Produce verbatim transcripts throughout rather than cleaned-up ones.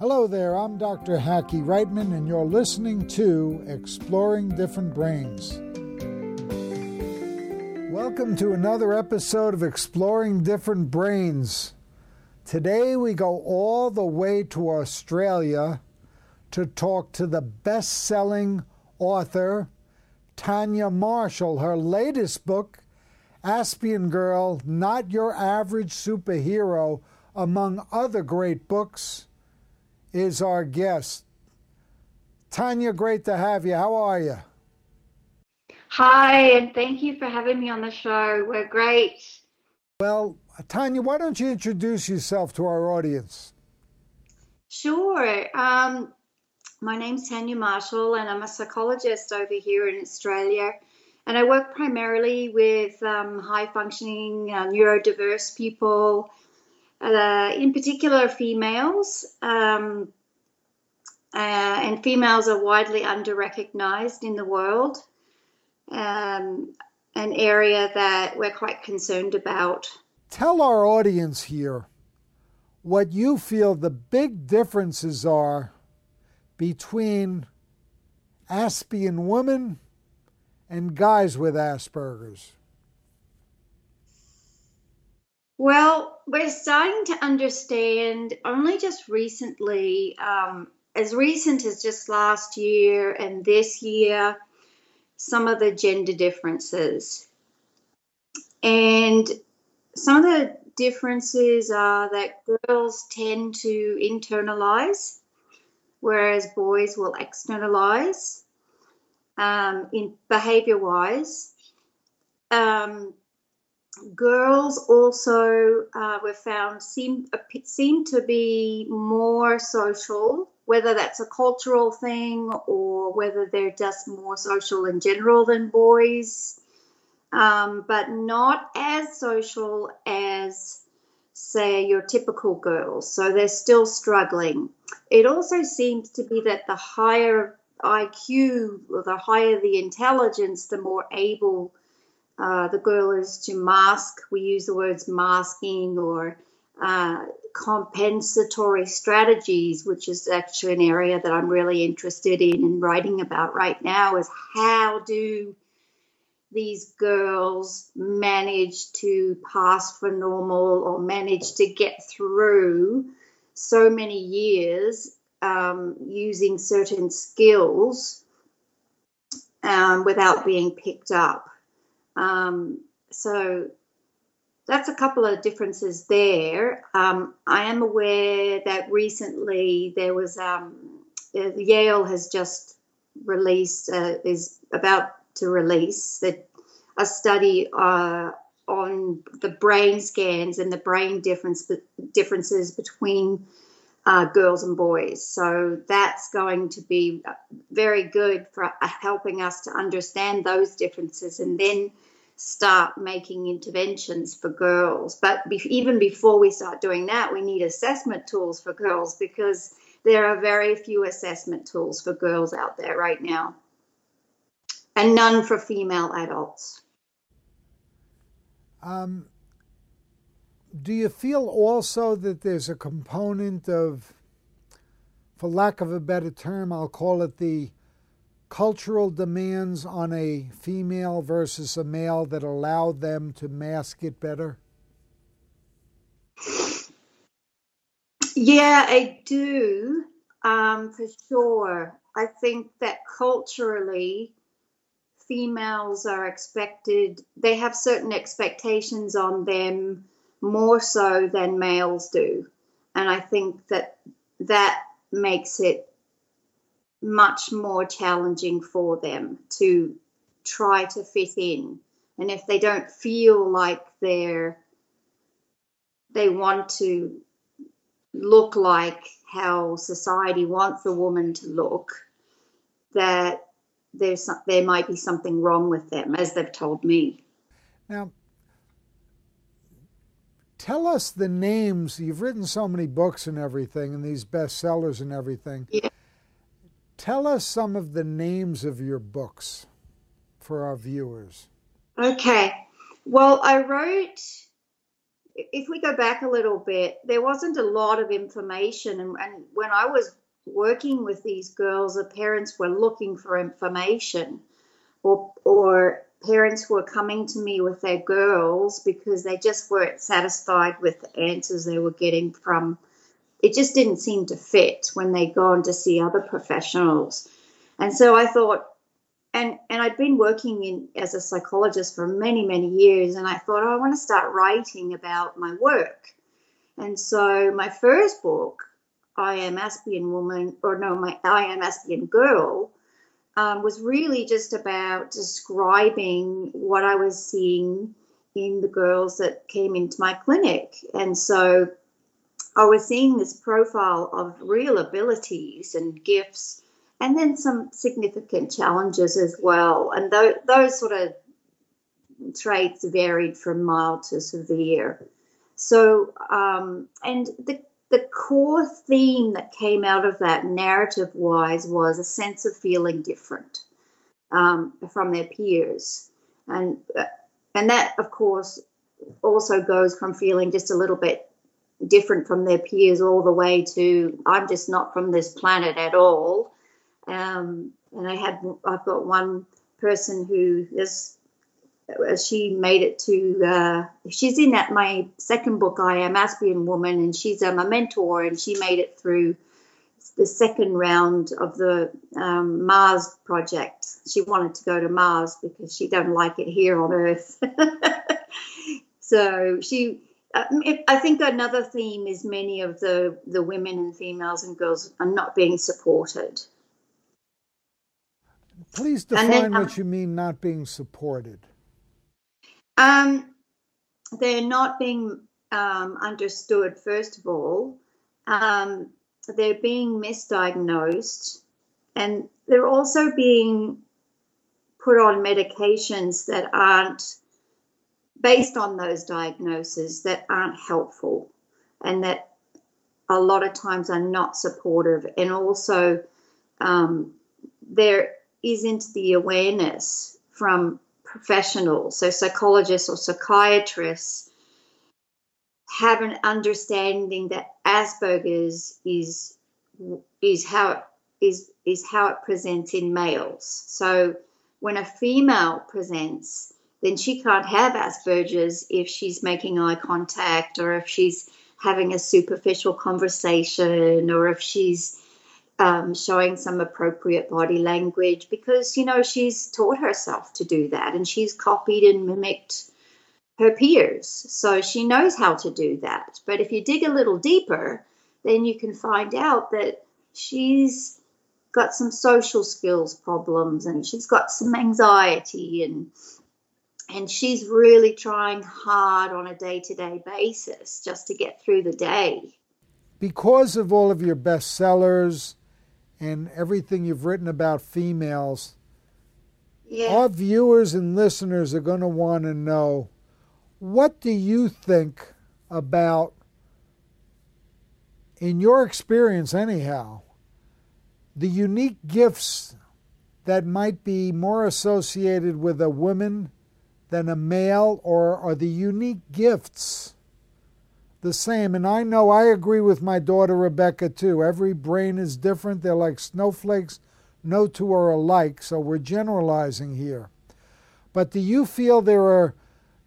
Hello there, I'm Doctor Hacky Reitman, and you're listening to Exploring Different Brains. Welcome to another episode of Exploring Different Brains. Today we go all the way to Australia to talk to the best-selling author, Tania Marshall. Her latest book, Aspiengirl, Not Your Average Superhero, among other great books, is our guest. Tania, great to have you. How are you? Hi, and thank you for having me on the show. We're great. Well, Tania, why don't you introduce yourself to our audience? Sure. Um, my name's Tania Marshall, and I'm a psychologist over here in Australia. And I work primarily with um, high-functioning, uh, neurodiverse people, Uh, in particular females, um, uh, and females are widely under-recognized in the world, um, an area that we're quite concerned about. Tell our audience here what you feel the big differences are between Aspien women and guys with Asperger's. Well, we're starting to understand only just recently, um, as recent as just last year and this year, some of the gender differences. And some of the differences are that girls tend to internalize, whereas boys will externalize, um, in behavior-wise. Um, Girls also, uh, were found, seem seem to be more social, whether that's a cultural thing or whether they're just more social in general than boys, um, but not as social as, say, your typical girls. So they're still struggling. It also seems to be that the higher I Q or the higher the intelligence, the more able Uh, the girl is to mask. We use the words masking or uh, compensatory strategies, which is actually an area that I'm really interested in and writing about right now, is how do these girls manage to pass for normal or manage to get through so many years um, using certain skills um, without being picked up. Um, so that's a couple of differences there. Um, I am aware that recently there was um, Yale has just released, uh, is about to release the, a study uh, on the brain scans and the brain difference, the differences between uh, girls and boys. So that's going to be very good for helping us to understand those differences and then start making interventions for girls. But be- even before we start doing that, we need assessment tools for girls, because there are very few assessment tools for girls out there right now, and none for female adults. Um, do you feel also that there's a component of, for lack of a better term, I'll call it the cultural demands on a female versus a male that allow them to mask it better? Yeah, I do, um, for sure. I think that culturally, females are expected, they have certain expectations on them more so than males do. And I think that that makes it much more challenging for them to try to fit in. And if they don't feel like they're, they want to look like how society wants a woman to look, that there's some, there might be something wrong with them, as they've told me. Now, tell us the names. You've written so many books and everything, and these bestsellers and everything. Yeah. Tell us some of the names of your books for our viewers. Okay. Well, I wrote if we go back a little bit, there wasn't a lot of information. And, and when I was working with these girls, the parents were looking for information, or or parents were coming to me with their girls because they just weren't satisfied with the answers they were getting from. It just didn't seem to fit when they'd gone to see other professionals. And so I thought, and and I'd been working in as a psychologist for many, many years, and I thought, oh, I want to start writing about my work. And so my first book, I Am Aspienwoman, or no, my I Am Aspiengirl, um, was really just about describing what I was seeing in the girls that came into my clinic. And so I was seeing this profile of real abilities and gifts, and then some significant challenges as well. And th- those sort of traits varied from mild to severe. So, um, and the, the core theme that came out of that narrative-wise was a sense of feeling different um, from their peers. And, and that, of course, also goes from feeling just a little bit different from their peers all the way to I'm just not from this planet at all. Um, and I had, I've got one person who is, she made it to, uh, she's in that, my second book, I Am Aspienwoman, and she's um, a mentor, and she made it through the second round of the um, Mars project. She wanted to go to Mars because she doesn't like it here on Earth. So she, I think another theme is many of the, the women and females and girls are not being supported. Please define then, um, what you mean not being supported. Um, they're not being um, understood, first of all. Um, they're being misdiagnosed, and they're also being put on medications that aren't, based on those diagnoses, that aren't helpful and that a lot of times are not supportive. And also um, there isn't the awareness from professionals, so psychologists or psychiatrists have an understanding that Asperger's is is how it, is, is how it presents in males. So when a female presents, then she can't have Asperger's if she's making eye contact, or if she's having a superficial conversation, or if she's um, showing some appropriate body language, because, you know, she's taught herself to do that, and she's copied and mimicked her peers. So she knows how to do that. But if you dig a little deeper, then you can find out that she's got some social skills problems, and she's got some anxiety, and And she's really trying hard on a day-to-day basis just to get through the day. Because of all of your bestsellers and everything you've written about females, yeah. Our viewers and listeners are going to want to know, what do you think about, in your experience anyhow, the unique gifts that might be more associated with a woman than a male, or are the unique gifts the same? And I know I agree with my daughter Rebecca too. Every brain is different. They're like snowflakes. No two are alike, so we're generalizing here. But do you feel there are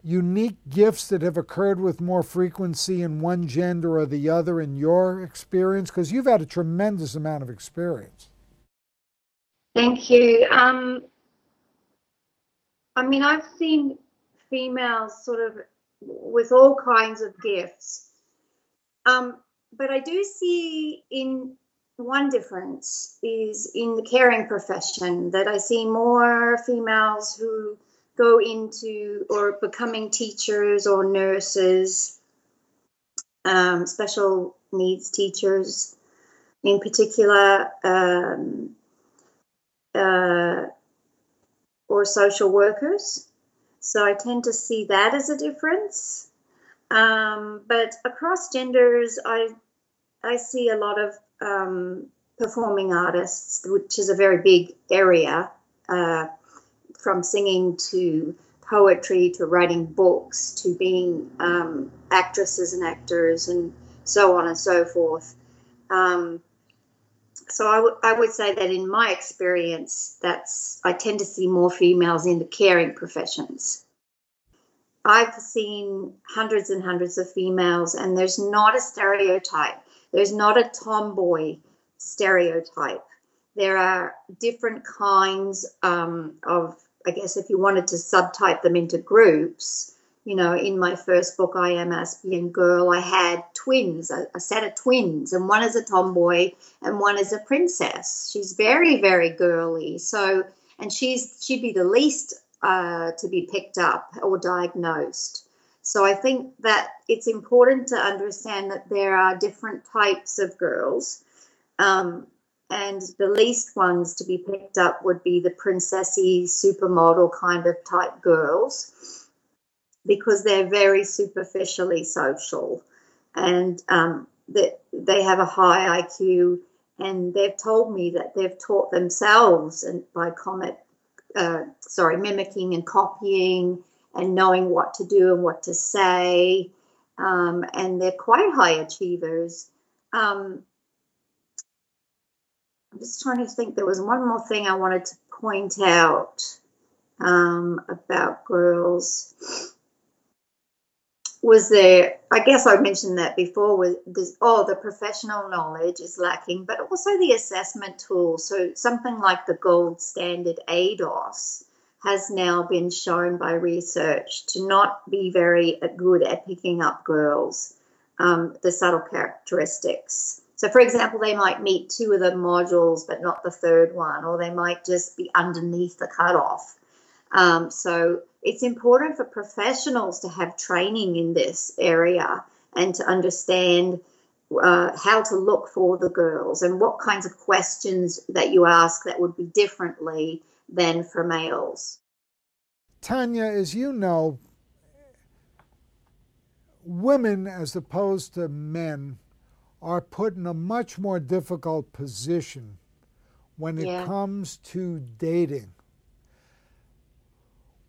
unique gifts that have occurred with more frequency in one gender or the other in your experience? Because you've had a tremendous amount of experience. Thank you. Um... I mean, I've seen females sort of with all kinds of gifts. Um, but I do see in one difference is in the caring profession, that I see more females who go into or becoming teachers or nurses, um, special needs teachers in particular, um, uh, or social workers. So I tend to see that as a difference. Um, but across genders, I I see a lot of um, performing artists, which is a very big area, uh, from singing to poetry to writing books to being um, actresses and actors and so on and so forth. Um, so I, w- I would say that in my experience, that's I tend to see more females in the caring professions. I've seen hundreds and hundreds of females, and there's not a stereotype. There's not a tomboy stereotype. There are different kinds um, of, I guess if you wanted to subtype them into groups, you know, in my first book, I Am Aspiengirl, I had twins, a, a set of twins, and one is a tomboy and one is a princess. She's very, very girly. So, and she's she'd be the least uh, to be picked up or diagnosed. So I think that it's important to understand that there are different types of girls. Um, and the least ones to be picked up would be the princessy, supermodel kind of type girls, because they're very superficially social, and um, that they, they have a high I Q, and they've told me that they've taught themselves and by comment, uh, sorry, mimicking and copying and knowing what to do and what to say, um, and they're quite high achievers. Um, I'm just trying to think. There was one more thing I wanted to point out um, about girls. Was there, I guess I mentioned that before, was this, oh, the professional knowledge is lacking, but also the assessment tool. So something like the gold standard A D O S has now been shown by research to not be very good at picking up girls, um, the subtle characteristics. So, for example, they might meet two of the modules but not the third one, or they might just be underneath the cutoff. Um, so it's important for professionals to have training in this area and to understand uh, how to look for the girls and what kinds of questions that you ask that would be differently than for males. Tania, as you know, women as opposed to men are put in a much more difficult position when it yeah. comes to dating.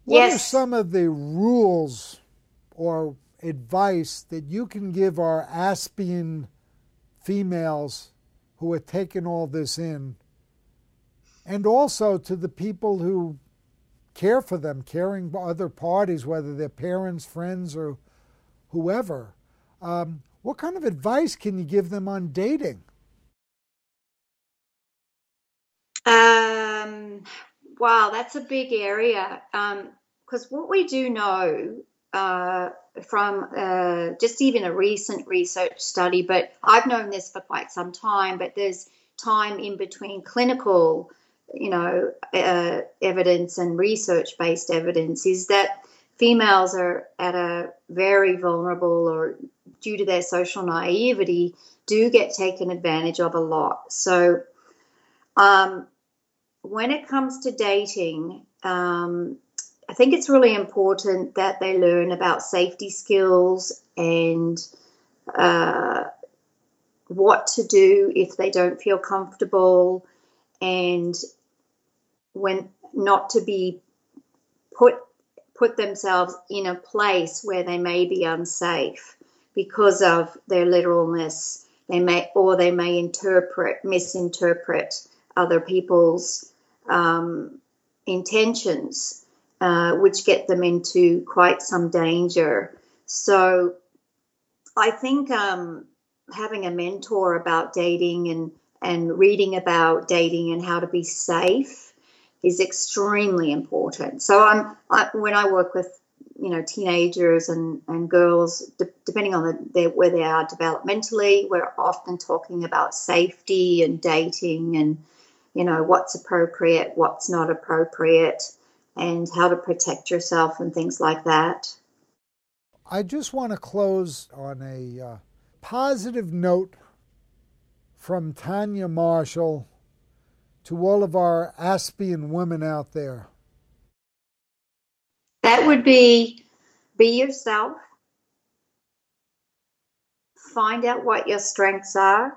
What yes. are some of the rules or advice that you can give our Aspien females who are taking all this in, and also to the people who care for them, caring for other parties, whether they're parents, friends, or whoever? Um, What kind of advice can you give them on dating? Um, wow, that's a big area. Because um, what we do know uh, from uh, just even a recent research study, but I've known this for quite some time, but there's time in between clinical, you know, uh, evidence and research-based evidence, is that females are at a very vulnerable, or due to their social naivety, do get taken advantage of a lot. So um, when it comes to dating, um, I think it's really important that they learn about safety skills and uh, what to do if they don't feel comfortable, and when not to be put put themselves in a place where they may be unsafe because of their literalness. They may, or they may interpret, misinterpret other people's um, intentions, uh, which get them into quite some danger. So I think um, having a mentor about dating and, and reading about dating and how to be safe is extremely important. So I'm, I, when I work with you know, teenagers and, and girls, de- depending on the, their, where they are developmentally, we're often talking about safety and dating and, you know, what's appropriate, what's not appropriate, and how to protect yourself and things like that. I just want to close on a uh, positive note from Tania Marshall to all of our Aspien women out there. That would be, be yourself, find out what your strengths are,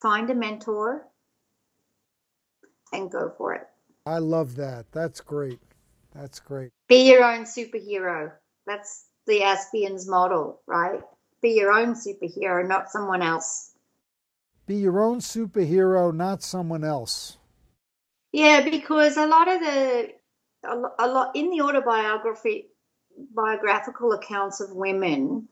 find a mentor, and go for it. I love that. That's great. That's great. Be your own superhero. That's the Aspien's model, right? Be your own superhero, not someone else. Be your own superhero, not someone else. Yeah, because a lot of the, a lot in the autobiography, biographical accounts of women,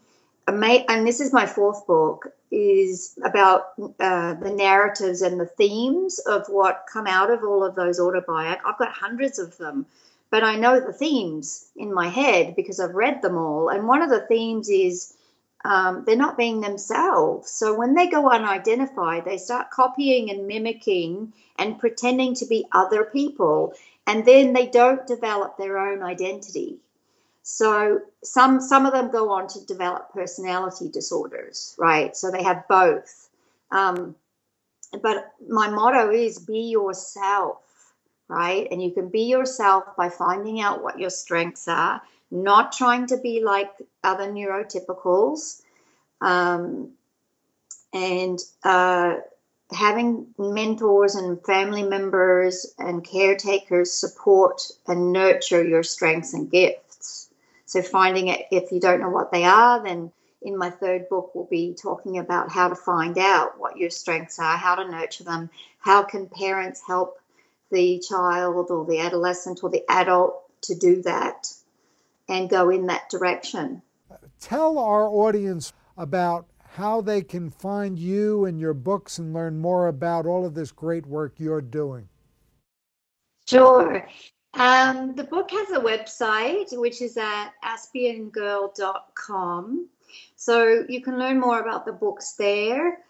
and this is my fourth book, is about uh, the narratives and the themes of what come out of all of those autobiographies. I've got hundreds of them, but I know the themes in my head because I've read them all. And one of the themes is um, they're not being themselves. So when they go unidentified, they start copying and mimicking and pretending to be other people, and then they don't develop their own identity. So some some of them go on to develop personality disorders, right? So they have both. Um, but my motto is be yourself, right? And you can be yourself by finding out what your strengths are, not trying to be like other neurotypicals, um, and uh, having mentors and family members and caretakers support and nurture your strengths and gifts. So finding it, if you don't know what they are, then in my third book, we'll be talking about how to find out what your strengths are, how to nurture them, how can parents help the child or the adolescent or the adult to do that and go in that direction. Tell our audience about how they can find you and your books and learn more about all of this great work you're doing. Sure. Um, the book has a website, which is at aspiangirl dot com. So you can learn more about the books there.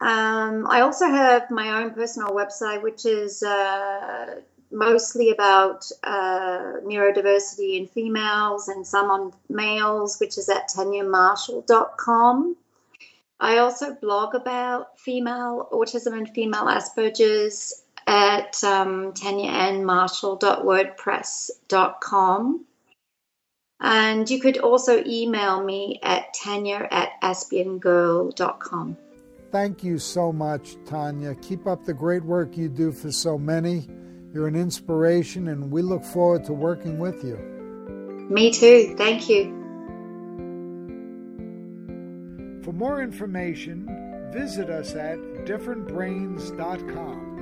Um, I also have my own personal website, which is uh, mostly about uh, neurodiversity in females and some on males, which is at tania marshall dot com. I also blog about female autism and female Asperger's at um, tania ann marshall dot wordpress dot com. And you could also email me at tania at aspiengirl dot com. Thank you so much, Tania. Keep up the great work you do for so many. You're an inspiration, and we look forward to working with you. Me too. Thank you. For more information, visit us at different brains dot com.